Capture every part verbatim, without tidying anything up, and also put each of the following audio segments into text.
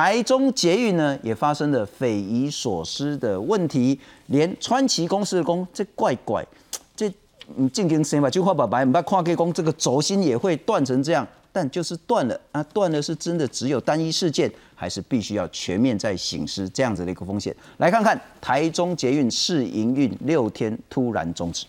台中捷运呢也发生了匪夷所思的问题，连川崎公司说这怪怪，这进行谁把就画把白，不要看给讲这个轴心也会断成这样，但就是断了啊，断了是真的只有单一事件，还是必须要全面在行施这样子的一个风险？来看看台中捷运试营运六天突然终止。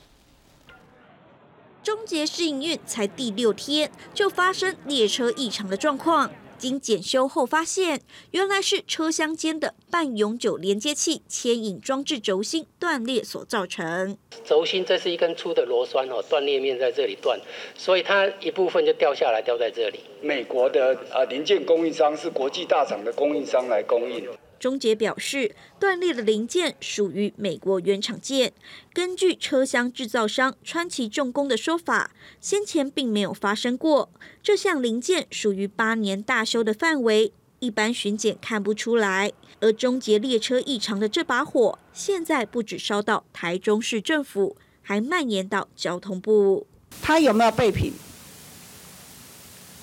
中捷试营运才第六天，就发生列车异常的状况。经检修后发现，原来是车厢间的半永久连接器牵引装置轴心断裂所造成。轴心这是一根粗的螺栓哦，断裂面在这里断，所以它一部分就掉下来，掉在这里。美国的呃零件供应商是国际大厂的供应商来供应。中捷表示，断裂的零件属于美国原厂件。根据车厢制造商川崎重工的说法，先前并没有发生过。这项零件属于八年大修的范围，一般巡检看不出来。而中捷列车异常的这把火，现在不止烧到台中市政府，还蔓延到交通部。他有没有备品？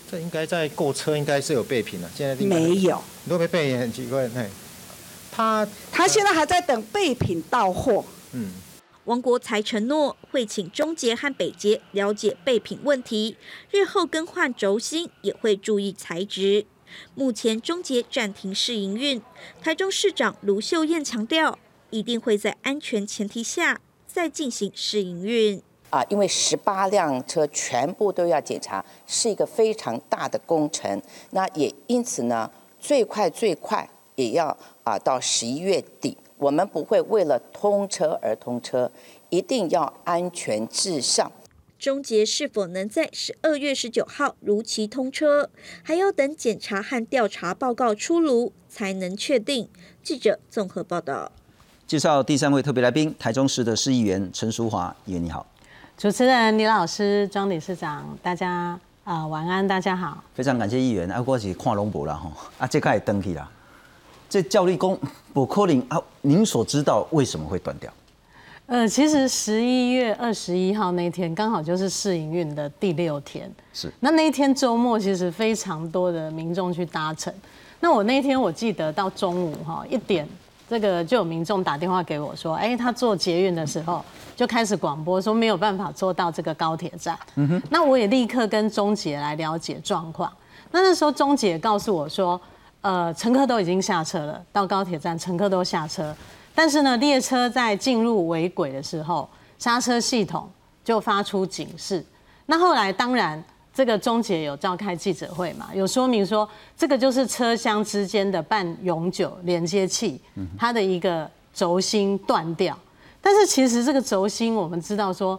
这应该在购车应该是有备品了，现在没有。你都没备也很奇怪，哎。他他现在还在等备品到货。嗯，王国才承诺会请中捷和北捷了解备品问题，日后更换轴心也会注意材质。目前中捷暂停试营运，台中市长卢秀燕强调，一定会在安全前提下再进行试营运。啊，因为十八辆车全部都要检查，是一个非常大的工程。那也因此呢，最快最快。也要啊，到十一月底，我们不会为了通车而通车，一定要安全至上。中捷是否能在十二月十九号如期通车，还要等检查和调查报告出炉才能确定。记者综合报道。介绍第三位特别来宾，台中市的市议员陈淑华，议员你好。主持人李老师、庄理事长，大家啊、呃、晚安，大家好。非常感谢议员，啊，我是看龙博啦吼，啊，这个也登去啦。这教力工不可能啊！您所知道为什么会断掉？呃，其实十一月二十一号那天刚好就是试营运的第六天，是那那一天周末其实非常多的民众去搭乘。那我那天我记得到中午哈一点，这个就有民众打电话给我说，哎，他坐捷运的时候就开始广播说没有办法坐到这个高铁站。嗯哼，那我也立刻跟中捷来了解状况。那那时候中捷告诉我说。呃，乘客都已经下车了，到高铁站，乘客都下车。但是呢，列车在进入尾轨的时候，刹车系统就发出警示。那后来，当然，这个中捷有召开记者会嘛，有说明说，这个就是车厢之间的半永久连接器，它的一个轴心断掉。但是其实这个轴心，我们知道说，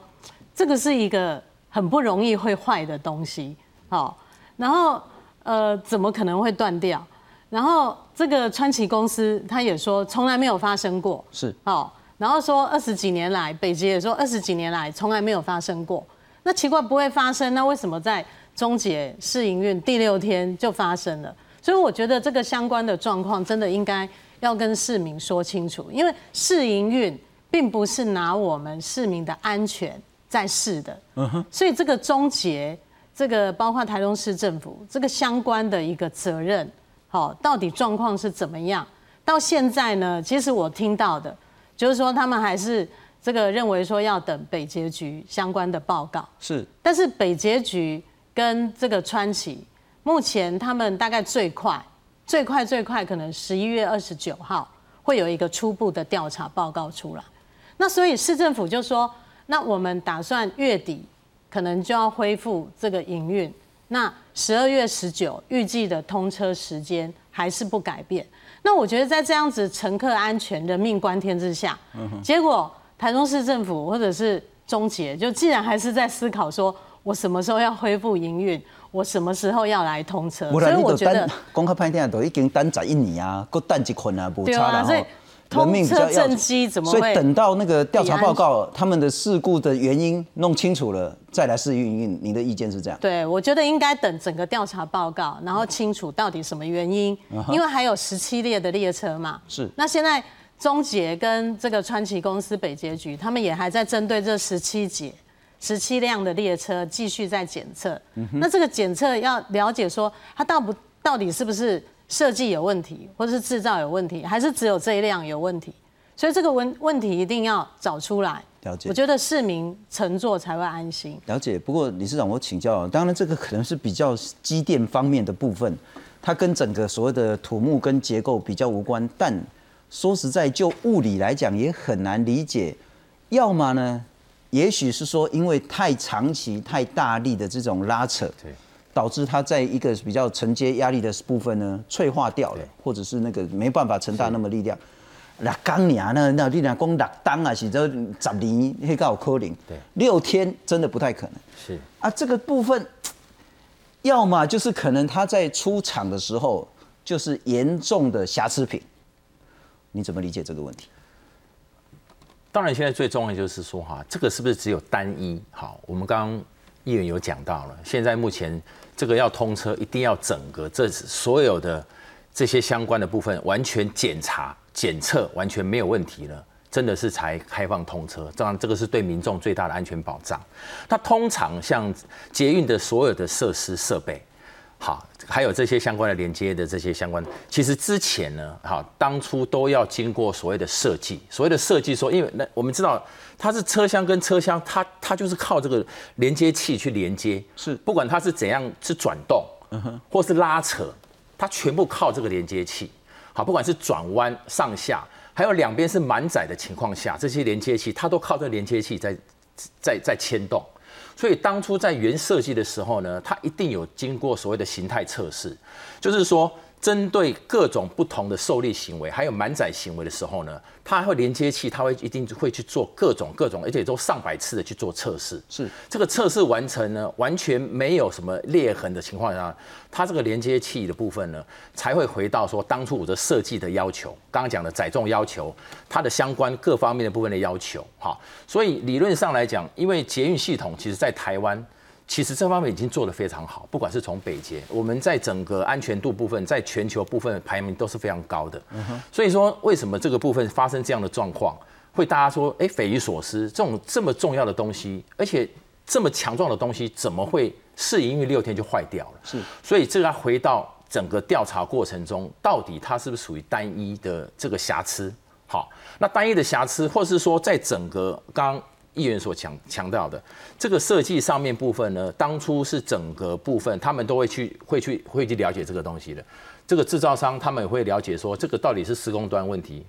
这个是一个很不容易会坏的东西，好，然后呃，怎么可能会断掉？然后这个川崎公司他也说从来没有发生过，是哦。然后说二十几年来，北捷也说二十几年来从来没有发生过。那奇怪不会发生，那为什么在中捷试营运第六天就发生了？所以我觉得这个相关的状况真的应该要跟市民说清楚，因为试营运并不是拿我们市民的安全在试的。嗯哼，所以这个中捷，这个包括台中市政府这个相关的一个责任。好，到底状况是怎么样？到现在呢，其实我听到的，就是说他们还是这个认为说要等北捷局相关的报告。是，但是北捷局跟这个川崎，目前他们大概最快、最快、最快，可能十一月二十九号会有一个初步的调查报告出来。那所以市政府就说，那我们打算月底可能就要恢复这个营运。那十二月十九预计的通车时间还是不改变。那我觉得在这样子乘客安全、人命关天之下，结果台中市政府或者是中捷，就既然还是在思考说，我什么时候要恢复营运，我什么时候要来通车。所以我觉得讲较歹听，都已经等十一年啊，搁等一困啊，无差啦吼。通车政绩怎么会？所以等到那个调查报告，他们的事故的原因弄清楚了，再来试营运。你的意见是这样？对，我觉得应该等整个调查报告，然后清楚到底什么原因。嗯、因为还有十七列的列车嘛。是。那现在中捷跟这个川崎公司北捷局，他们也还在针对这十七节、十七辆的列车继续在检测。嗯、那这个检测要了解说，它到不到底是不是设计有问题，或者是制造有问题，还是只有这一辆有问题？所以这个问问题一定要找出来。了解，我觉得市民乘坐才会安心。了解，不过理事长，我请教，当然这个可能是比较机电方面的部分，它跟整个所谓的土木跟结构比较无关。但说实在，就物理来讲也很难理解，要么呢，也许是说因为太长期、太大力的这种拉扯，导致它在一个比较承接压力的部分呢脆化掉了，或者是那个没办法承大那么力量。六天而已，那那你若讲六天啊，是这十年，那个有可能。六天真的不太可能。是啊，这个部分，要么就是可能他在出厂的时候就是严重的瑕疵品，你怎么理解这个问题？当然，现在最重要的就是说哈，这个是不是只有单一？好，我们刚刚议员有讲到了，现在目前这个要通车，一定要整个这所有的这些相关的部分完全检查。检测完全没有问题了，真的是才开放通车，当然这个是对民众最大的安全保障。那通常像捷运的所有的设施设备，好，还有这些相关的连接的这些相关，其实之前呢，好，当初都要经过所谓的设计，所谓的设计说，因为那我们知道它是车厢跟车厢，它它就是靠这个连接器去连接，是不管它是怎样是转动，或是拉扯，它全部靠这个连接器。好，不管是转弯上下，还有两边是满载的情况下，这些连接器它都靠这连接器在在在牵动。所以当初在原设计的时候呢，它一定有经过所谓的形态测试，就是说针对各种不同的受力行为，还有满载行为的时候呢，它会连接器它会一定会去做各种各种，而且都上百次的去做测试。是这个测试完成呢，完全没有什么裂痕的情况下，它这个连接器的部分呢，才会回到说当初我的设计的要求，刚刚讲的载重要求，它的相关各方面的部分的要求。哈，所以理论上来讲，因为捷运系统其实在台湾。其实这方面已经做得非常好，不管是从北捷，我们在整个安全度部分，在全球部分的排名都是非常高的。所以说，为什么这个部分发生这样的状况，会大家说，哎，匪夷所思，这种这么重要的东西，而且这么强壮的东西，怎么会试营运六天就坏掉了？是，所以这个要回到整个调查过程中，到底它是不是属于单一的这个瑕疵？好，那单一的瑕疵，或是说在整个刚。议员所强强调的这个设计上面部分呢，当初是整个部分他们都会去会去会去了解这个东西的。这个制造商他们也会了解说，这个到底是施工端问题，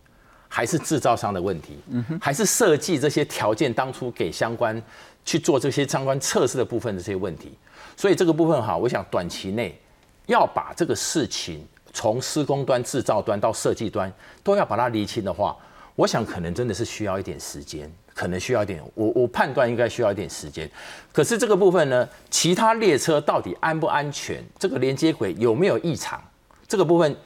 还是制造商的问题，还是设计这些条件当初给相关去做这些相关测试的部分的这些问题。所以这个部分哈，我想短期内要把这个事情从施工端、制造端到设计端都要把它厘清的话，我想可能真的是需要一点时间。可能需要一点，我我判断应该需要一点时间。可是这个部分呢，其他列车到底安不安全？这个连接轨有没有异常？这个部分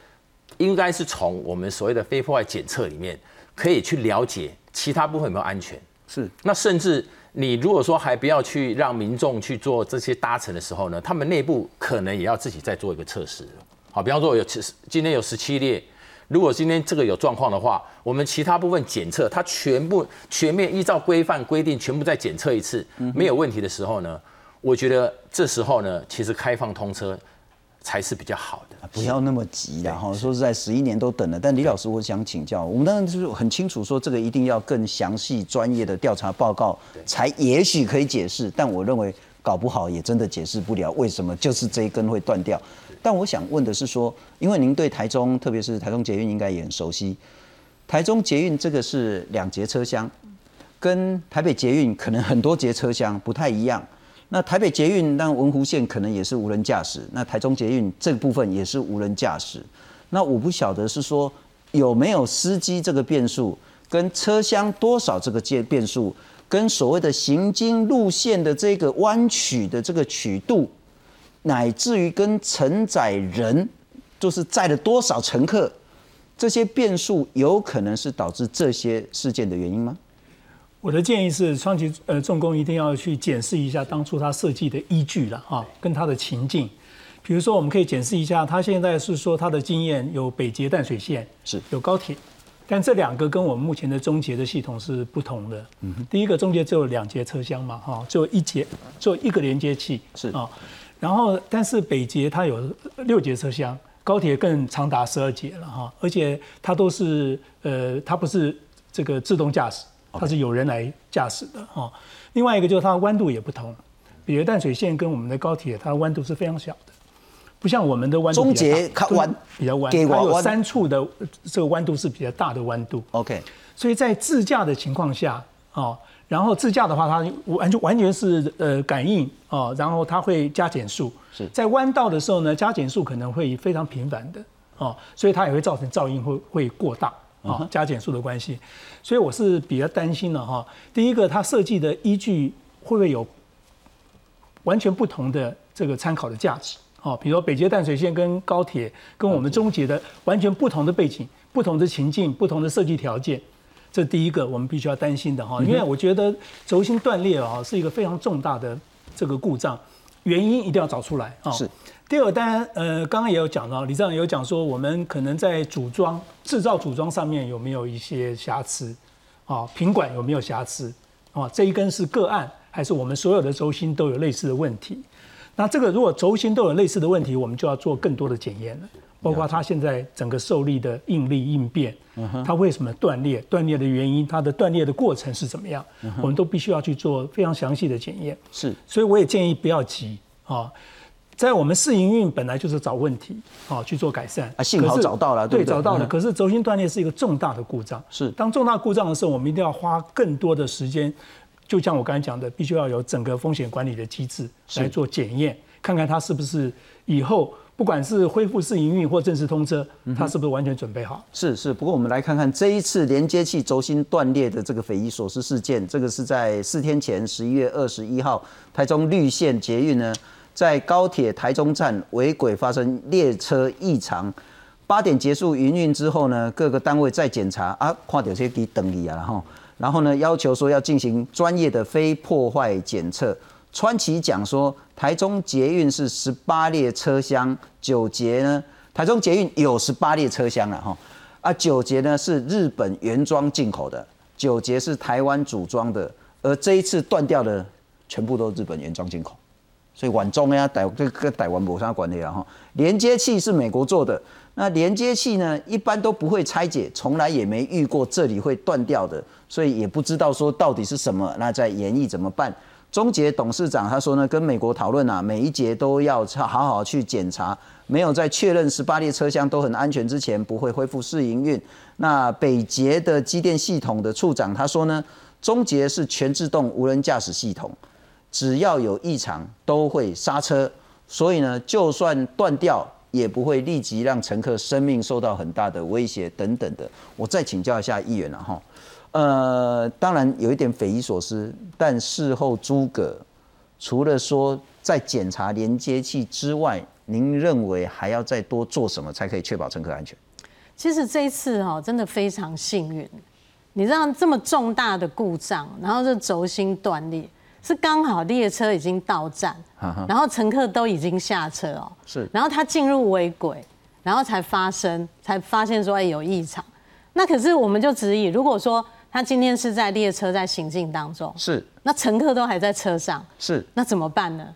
应该是从我们所谓的非破坏检测里面可以去了解其他部分有没有安全。是。那甚至你如果说还不要去让民众去做这些搭乘的时候呢，他们内部可能也要自己再做一个测试。好，比方说有今天有十七列。如果今天这个有状况的话，我们其他部分检测，它全部全面依照规范规定，全部再检测一次，没有问题的时候呢，我觉得这时候呢，其实开放通车才是比较好的，不要那么急啦。哈，说实在，十一年都等了。但李老师，我想请教，我们当然就是很清楚说，这个一定要更详细、专业的调查报告，才也许可以解释。但我认为，搞不好也真的解释不了为什么就是这一根会断掉。但我想问的是说，因为您对台中，特别是台中捷运应该也很熟悉。台中捷运这个是两节车厢，跟台北捷运可能很多节车厢不太一样。那台北捷运，那文湖线可能也是无人驾驶，那台中捷运这部分也是无人驾驶。那我不晓得是说有没有司机这个变数，跟车厢多少这个变数，跟所谓的行经路线的这个弯曲的这个曲度。乃至于跟承载人，就是载了多少乘客，这些变数有可能是导致这些事件的原因吗？我的建议是，川崎呃重工一定要去检视一下当初他设计的依据了哈，跟他的情境。比如说，我们可以检视一下，他现在是说他的经验有北捷淡水线，是有高铁，但这两个跟我们目前的中捷的系统是不同的。嗯、第一个中捷只有两节车厢嘛，哈，只有一节，只有一个连接器，是啊。然后，但是北捷它有六节车厢，高铁更长达十二节了哈，而且它都是呃，它不是这个自动驾驶，它是有人来驾驶的哈。另外一个就是它的弯度也不同，比如淡水线跟我们的高铁，它的弯度是非常小的，不像我们的弯度比较大，中捷比较弯，它有三处的这个弯度是比较大的弯度。OK， 所以在自驾的情况下啊，然后自驾的话，它完全完全是呃感应啊，然后它会加减速。在弯道的时候呢，加减速可能会非常频繁的哦，所以它也会造成噪音会会过大啊、哦，加减速的关系，所以我是比较担心了哈、哦。第一个，它设计的依据会不会有完全不同的这个参考的价值哦？比如说北捷淡水线跟高铁跟我们中捷的完全不同的背景、不同的情境、不同的设计条件，这第一个我们必须要担心的哈、哦。因为我觉得轴心断裂啊、哦、是一个非常重大的这个故障。原因一定要找出来啊！是。第二，当然，呃，刚刚也有讲到，李站长也有讲说，我们可能在组装、制造组装上面有没有一些瑕疵啊？品管有没有瑕疵啊？这一根是个案，还是我们所有的轴心都有类似的问题？那这个如果轴心都有类似的问题，我们就要做更多的检验了，包括它现在整个受力的应力应变，它为什么断裂？断裂的原因，它的断裂的过程是怎么样？我们都必须要去做非常详细的检验。是，所以我也建议不要急啊，在我们试营运本来就是找问题啊去做改善啊，幸好找到了，对，找到了。可是轴心断裂是一个重大的故障，是当重大故障的时候，我们一定要花更多的时间。就像我刚才讲的，必须要有整个风险管理的机制来做检验，看看它是不是以后不管是恢复试营运或正式通车，它是不是完全准备好？是是。不过我们来看看这一次连接器轴心断裂的这个匪夷所思事件，这个是在四天前十一月二十一号，台中绿线捷运呢，在高铁台中站尾轨发生列车异常。八点结束营运之后呢，各个单位再检查啊，看到这给等你啊，然后。然后呢，要求说要进行专业的非破坏检测。川崎讲说，台中捷运是十八列车厢，九捷呢，台中捷运有十八列车厢了哈，啊，九捷呢是日本原装进口的，九捷是台湾组装的，而这一次断掉的全部都是日本原装进口，所以晚中呀，台这跟台湾没啥关系了哈。连接器是美国做的，那连接器呢，一般都不会拆解，从来也没遇过这里会断掉的。所以也不知道说到底是什么，那在研议怎么办？中捷董事长他说呢，跟美国讨论啊，每一节都要好好去检查，没有在确认十八列车厢都很安全之前，不会恢复试营运。那北捷的机电系统的处长他说呢，中捷是全自动无人驾驶系统，只要有异常都会刹车，所以呢，就算断掉。也不会立即让乘客生命受到很大的威胁等等的。我再请教一下议员了哈，呃，当然有一点匪夷所思，但事后诸葛，除了说在检查连接器之外，您认为还要再多做什么才可以确保乘客安全？其实这一次哈，真的非常幸运，你让这么重大的故障，然后这轴心断裂。是刚好列车已经到站，然后乘客都已经下车哦、喔，是，然后他进入尾轨，然后才发生，才发现说哎有异常。那可是我们就质疑，如果说他今天是在列车在行进当中，是，那乘客都还在车上，是，那怎么办呢？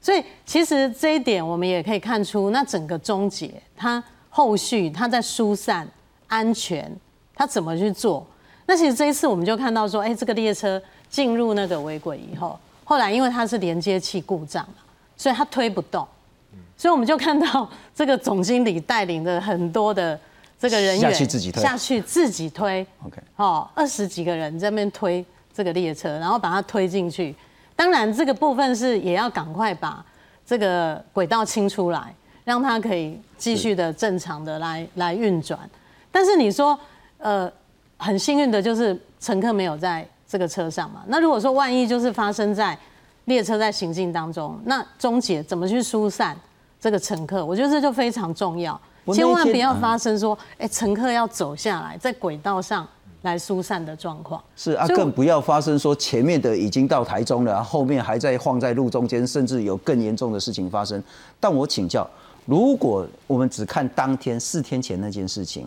所以其实这一点我们也可以看出，那整个中捷它后续它在疏散安全，它怎么去做？那其实这一次我们就看到说，哎、欸，这个列车。进入那个尾轨以后，后来因为它是连接器故障嘛，所以它推不动，所以我们就看到这个总经理带领的很多的这个人员下去自己推，下去自己推 ，OK， 哦，二十几个人在那边推这个列车，然后把它推进去。当然这个部分是也要赶快把这个轨道清出来，让它可以继续的正常的来来运转。但是你说，呃，很幸运的就是乘客没有在。这个车上嘛，那如果说万一就是发生在列车在行进当中，那中捷怎么去疏散这个乘客？我觉得这就非常重要，千万不要发生说，哎、嗯欸，乘客要走下来，在轨道上来疏散的状况。是啊，更不要发生说前面的已经到台中了，后面还在晃在路中间，甚至有更严重的事情发生。但我请教，如果我们只看当天四天前那件事情。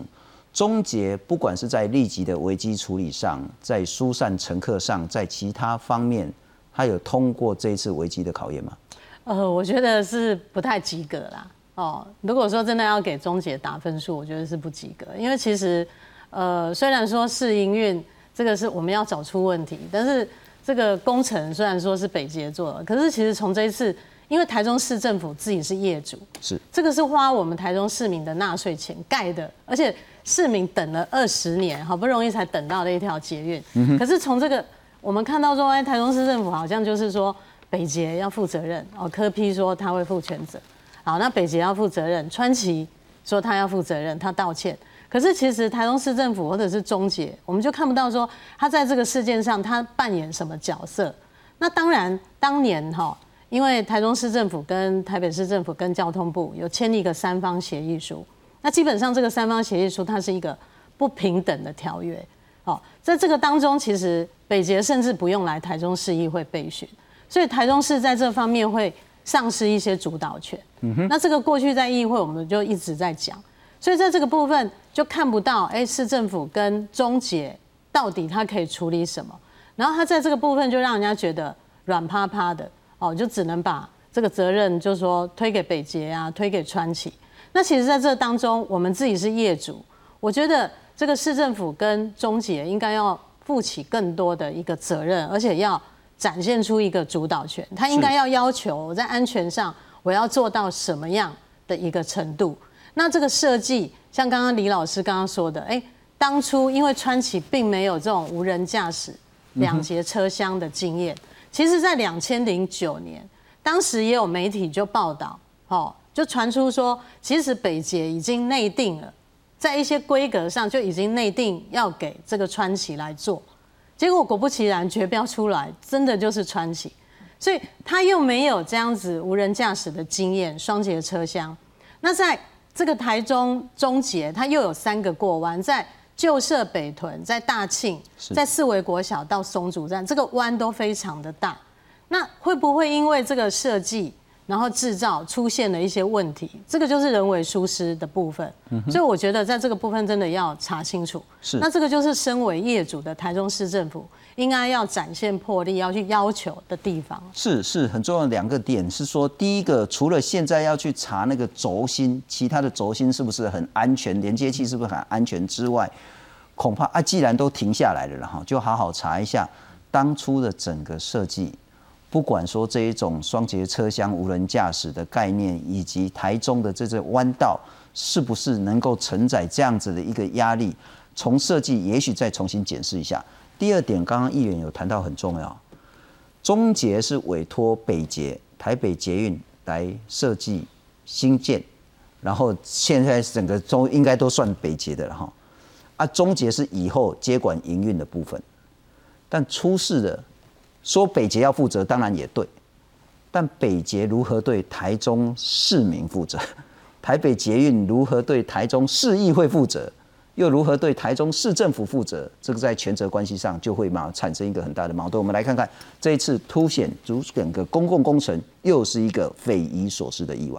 中捷不管是在立即的危机处理上，在疏散乘客上，在其他方面，他有通过这一次危机的考验吗？呃，我觉得是不太及格啦。哦，如果说真的要给钟姐打分数，我觉得是不及格，因为其实，呃，虽然说试营运这个是我们要找出问题，但是这个工程虽然说是北捷做的，可是其实从这一次，因为台中市政府自己是业主，是这个是花我们台中市民的纳税钱盖的，而且市民等了二十年，好不容易才等到了一条捷运，嗯、可是从这个我们看到说，哎，台中市政府好像就是说北捷要负责任哦，柯 P 说他会负全责。好，那北捷要负责任，川崎说他要负责任，他道歉。可是其实台中市政府或者是中捷，我们就看不到说他在这个事件上他扮演什么角色。那当然，当年哈，因为台中市政府跟台北市政府跟交通部有签一个三方协议书，那基本上这个三方协议书它是一个不平等的条约。哦，在这个当中，其实北捷甚至不用来台中市议会备询，所以台中市在这方面会丧失一些主导权。嗯、那这个过去在议会我们就一直在讲，所以在这个部分就看不到，哎、欸，市政府跟中捷到底他可以处理什么，然后他在这个部分就让人家觉得软趴趴的，哦，就只能把这个责任就说推给北捷啊，推给川崎。那其实在这当中，我们自己是业主，我觉得这个市政府跟中捷应该要负起更多的一个责任，而且要展现出一个主导权，他应该要要求在安全上我要做到什么样的一个程度？那这个设计，像刚刚李老师刚刚说的，哎、欸，当初因为川崎并没有这种无人驾驶两节车厢的经验，嗯、其实在两千零九年，当时也有媒体就报道，哦，就传出说，其实北捷已经内定了，在一些规格上就已经内定要给这个川崎来做，结果果不其然，决标出来，真的就是川崎。所以他又没有这样子无人驾驶的经验，双节车厢。那在这个台中中捷，他又有三个过弯，在旧社北屯、在大庆、在四维国小到松竹站，这个弯都非常的大。那会不会因为这个设计，然后制造出现了一些问题？这个就是人为疏失的部分。嗯、所以我觉得在这个部分真的要查清楚。是。那这个就是身为业主的台中市政府，应该要展现魄力，要去要求的地方是是很重要的两个点，是说第一个，除了现在要去查那个轴心，其他的轴心是不是很安全，连接器是不是很安全之外，恐怕啊，既然都停下来了哈，就好好查一下当初的整个设计，不管说这一种双节车厢无人驾驶的概念，以及台中的这些弯道是不是能够承载这样子的一个压力，从设计也许再重新检视一下。第二点，刚刚议员有谈到很重要，中捷是委托北捷、台北捷运来设计新建，然后现在整个中应该都算北捷的了哈，啊，中捷是以后接管营运的部分，但出事的说北捷要负责，当然也对，但北捷如何对台中市民负责，台北捷运如何对台中市议会负责？又如何对台中市政府负责？这个在权责关系上就会嘛产生一个很大的矛盾。我们来看看这一次凸显整个公共工程又是一个匪夷所思的意外。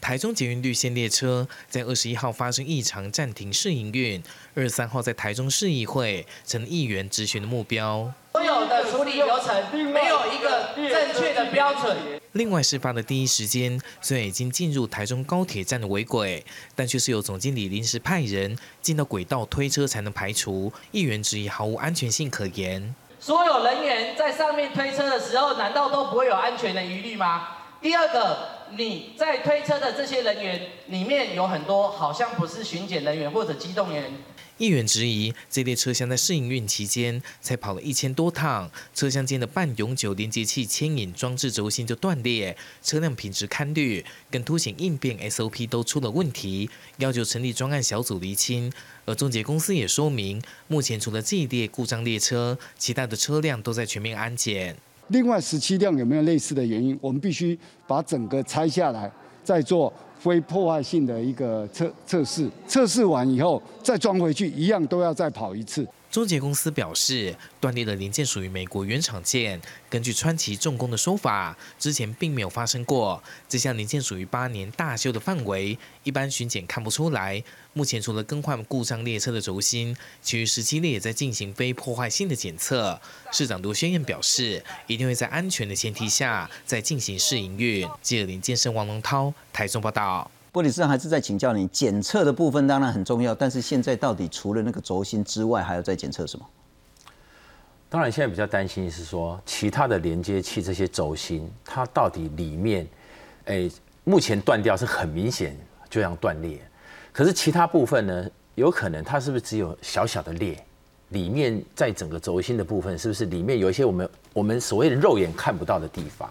台中捷运绿线列车在二十一号发生异常，暂停试营运。二十三号在台中市议会成议员质询的目标。所有的处理流程没有一个正确的标准。另外，事发的第一时间虽然已经进入台中高铁站的尾轨，但却是由总经理临时派人进到轨道推车才能排除。议员质疑毫无安全性可言。所有人员在上面推车的时候，难道都不会有安全的疑虑吗？第二个，你在推车的这些人员里面有很多好像不是巡检人员或者机动员。议员质疑，这列车厢在试营运期间才跑了一千多趟，车厢间的半永久连接器牵引装置轴心就断裂，车辆品质堪虑，跟凸显应变 S O P 都出了问题，要求成立专案小组厘清。而中捷公司也说明，目前除了这一列故障列车，其他的车辆都在全面安检。另外十七辆有没有类似的原因，我们必须把整个拆下来，再做非破坏性的一个测测试，测试完以后再装回去，一样都要再跑一次。中捷公司表示，断裂的零件属于美国原厂件，根据川崎重工的说法，之前并没有发生过。这项零件属于八年大修的范围，一般巡检看不出来。目前除了更换故障列车的轴心，其余十七列也在进行非破坏性的检测。市长卢宣彦表示，一定会在安全的前提下再进行试营运。记者林建生、王龙涛，台中报道。不过李市长还是在请教你，检测的部分当然很重要，但是现在到底除了那个轴心之外，还要再检测什么？当然现在比较担心是说，其他的连接器这些轴心，它到底里面，哎，目前断掉是很明显，就像断裂。可是其他部分呢，有可能它是不是只有小小的裂？里面在整个轴心的部分，是不是里面有一些我们我们所谓的肉眼看不到的地方？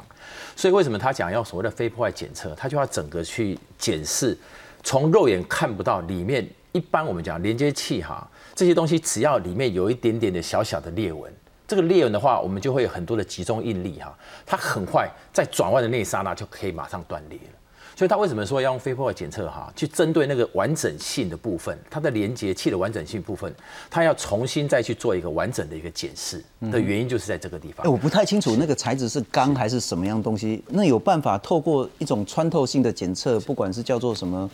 所以为什么他讲要所谓的非破坏检测，他就要整个去检视，从肉眼看不到里面，一般我们讲连接器哈，这些东西只要里面有一点点的小小的裂纹，这个裂纹的话，我们就会有很多的集中应力哈，它很快在转弯的那一刹那就可以马上断裂了。所以他为什么说要用非破坏检测哈，去针对那个完整性的部分，它的连接器的完整性部分，它要重新再去做一个完整的一个检视的原因，就是在这个地方。嗯欸、我不太清楚那个材质是钢还是什么样东西，那有办法透过一种穿透性的检测，不管是叫做什么，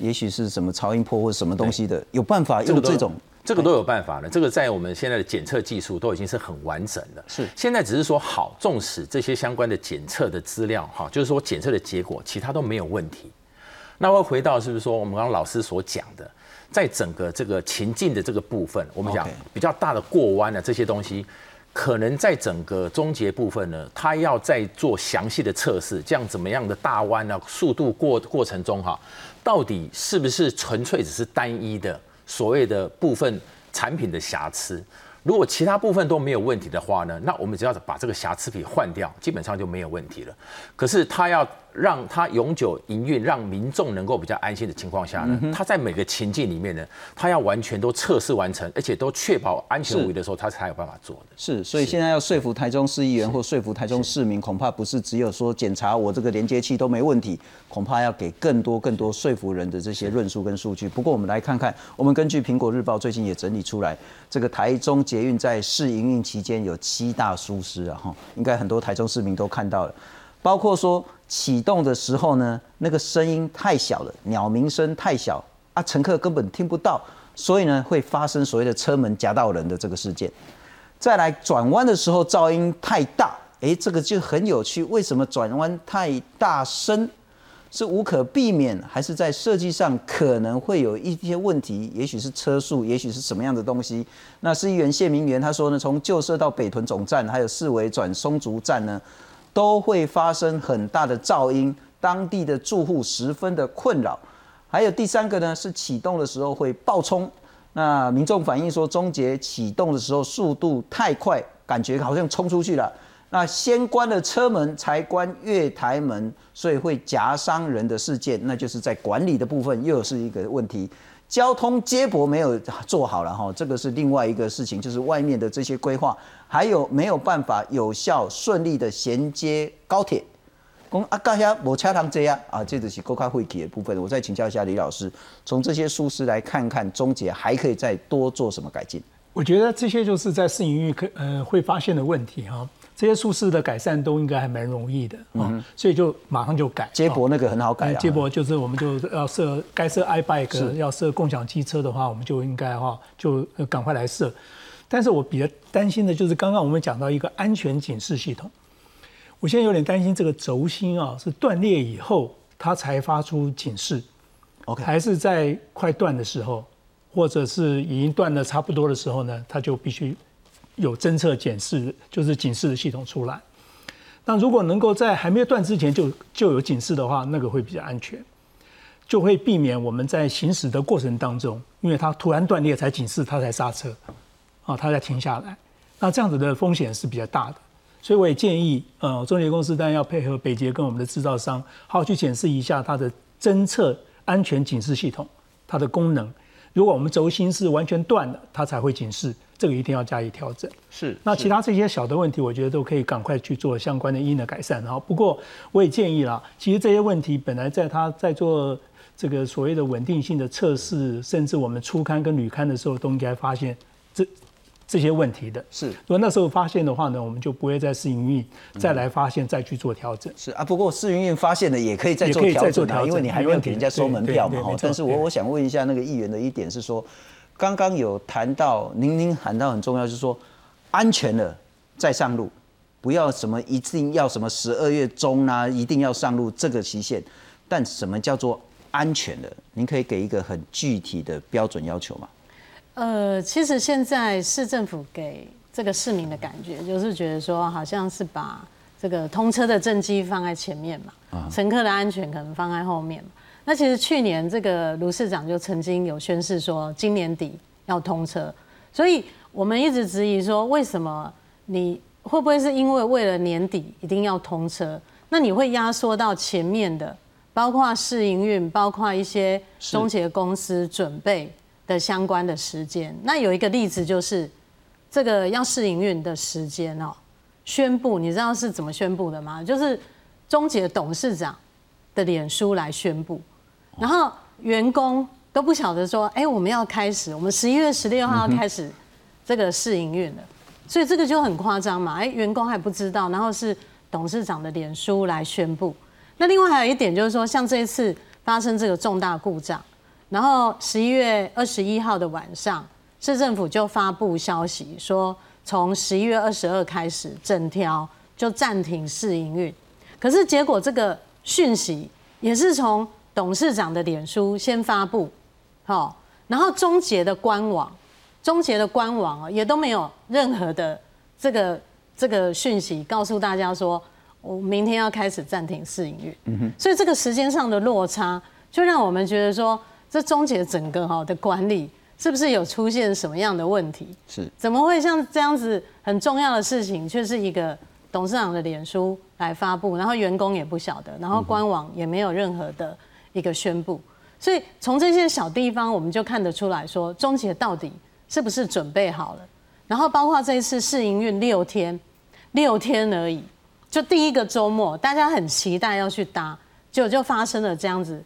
也许是什么超音波或什么东西的，有办法用这种。这个都有办法了，这个在我们现在的检测技术都已经是很完整了。是，现在只是说好，纵使这些相关的检测的资料，哈，就是说检测的结果，其他都没有问题。那会回到是不是说我们刚刚老师所讲的，在整个这个情境的这个部分，我们讲比较大的过弯的这些东西，可能在整个中捷部分呢，它要再做详细的测试，这样怎么样的大弯呢、啊？速度过过程中哈，到底是不是纯粹只是单一的？所谓的部分产品的瑕疵，如果其他部分都没有问题的话呢，那我们只要把这个瑕疵品换掉，基本上就没有问题了。可是它要让它永久营运，让民众能够比较安心的情况下呢，它在每个情境里面呢，它要完全都测试完成，而且都确保安全无虞的时候，它才有办法做的。是，所以现在要说服台中市议员或说服台中市民，恐怕不是只有说检查我这个连接器都没问题，恐怕要给更多更多说服人的这些论述跟数据。不过我们来看看，我们根据苹果日报最近也整理出来，这个台中捷运在试营运期间有七大疏失啊，哈，应该很多台中市民都看到了，包括说。启动的时候呢，那个声音太小了，鸟鸣声太小啊，乘客根本听不到，所以呢会发生所谓的车门夹到人的这个事件。再来转弯的时候噪音太大，哎、欸，这个就很有趣，为什么转弯太大声？是无可避免，还是在设计上可能会有一些问题？也许是车速，也许是什么样的东西？那市议员谢明元他说呢，从旧社到北屯总站，还有四维转松竹站呢。都会发生很大的噪音，当地的住户十分的困扰。还有第三个呢，是启动的时候会爆冲。那民众反映说，中捷启动的时候速度太快，感觉好像冲出去了。那先关了车门，才关月台门，所以会夹伤人的事件，那就是在管理的部分又是一个问题。交通接驳没有做好了哈，这个是另外一个事情，就是外面的这些规划，还有没有办法有效顺利的衔接高铁？讲啊，大家无车通坐啊，啊，这就是更加晦气的部分。我再请教一下李老师，从这些疏失来看看中捷还可以再多做什么改进？我觉得这些就是在试营运呃会发现的问题哈。这些疏失的改善都应该还蛮容易的、嗯、所以就马上就改。接驳那个很好改、啊，接驳就是我们就要设该设 i-bike， 要设共享机车的话，我们就应该哈就赶快来设。但是我比较担心的就是刚刚我们讲到一个安全警示系统，我现在有点担心这个轴心啊是断裂以后它才发出警示， okay. 还是在快断的时候，或者是已经断的差不多的时候呢，它就必须。有侦测检视，就是警示的系统出来。那如果能够在还没有断之前就就有警示的话，那个会比较安全，就会避免我们在行驶的过程当中，因为它突然断裂才警示，它才刹车，啊，它才停下来。那这样子的风险是比较大的，所以我也建议，呃，中捷公司当然要配合北捷跟我们的制造商，好好去检视一下它的侦测安全警示系统它的功能。如果我们轴心是完全断了，它才会警示。这个一定要加以调整。是。那其他这些小的问题，我觉得都可以赶快去做相关的因应的改善。然后，不过我也建议啦，其实这些问题本来在他在做这个所谓的稳定性的测试，甚至我们初勘跟旅勘的时候，都应该发现这。这些问题的是，如果那时候发现的话呢，我们就不会在试营运再来发现，再去做调整。是啊，不过试营运发现了也可以再做调整啊，因为你还没有给人家收门票嘛。但是我我想问一下那个议员的一点是说，刚刚有谈到您您喊到很重要，就是说安全了再上路，不要什么一定要什么十二月中啊，一定要上路这个期限。但什么叫做安全了？您可以给一个很具体的标准要求吗？呃，其实现在市政府给这个市民的感觉，就是觉得说，好像是把这个通车的政绩放在前面嘛，乘客的安全可能放在后面嘛。那其实去年这个卢市长就曾经有宣示说，今年底要通车，所以我们一直质疑说，为什么你会不会是因为为了年底一定要通车，那你会压缩到前面的，包括试营运，包括一些中介公司准备的相关的时间。那有一个例子就是，这个要试营运的时间哦，宣布你知道是怎么宣布的吗？就是中捷董事长的脸书来宣布，然后员工都不晓得说，哎、欸，我们要开始，我们十一月十六号要开始这个试营运了，所以这个就很夸张嘛，哎、欸，员工还不知道，然后是董事长的脸书来宣布。那另外还有一点就是说，像这一次发生这个重大故障。然后十一月二十一号的晚上，市政府就发布消息说，从十一月二十二开始，整条就暂停试营运。可是结果这个讯息也是从董事长的脸书先发布，好，然后中捷的官网，中捷的官网也都没有任何的这个这个讯息告诉大家说，我明天要开始暂停试营运。所以这个时间上的落差，就让我们觉得说。这中捷整个哈的管理是不是有出现什么样的问题？是，怎么会像这样子很重要的事情，却是一个董事长的脸书来发布，然后员工也不晓得，然后官网也没有任何的一个宣布。所以从这些小地方，我们就看得出来说，中捷到底是不是准备好了？然后包括这一次试营运六天，六天而已，就第一个周末，大家很期待要去搭，结果就发生了这样子。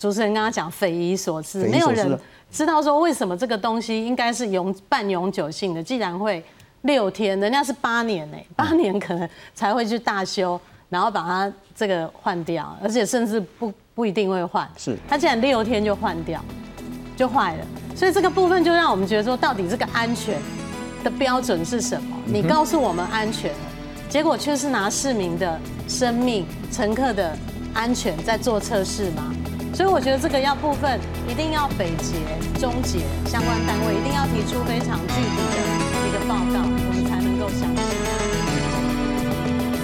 主持人刚刚讲匪夷所思，没有人知道说为什么这个东西应该是永半永久性的，既然会六天，人家是八年哎，八年可能才会去大修，然后把它这个换掉，而且甚至不不一定会换，是，它竟然六天就换掉，就坏了，所以这个部分就让我们觉得说，到底这个安全的标准是什么？你告诉我们安全了，结果却是拿市民的生命、乘客的安全在做测试吗？所以我觉得这个要部分一定要北捷、中捷相关单位一定要提出非常具体的一个报告，我们才能够相信。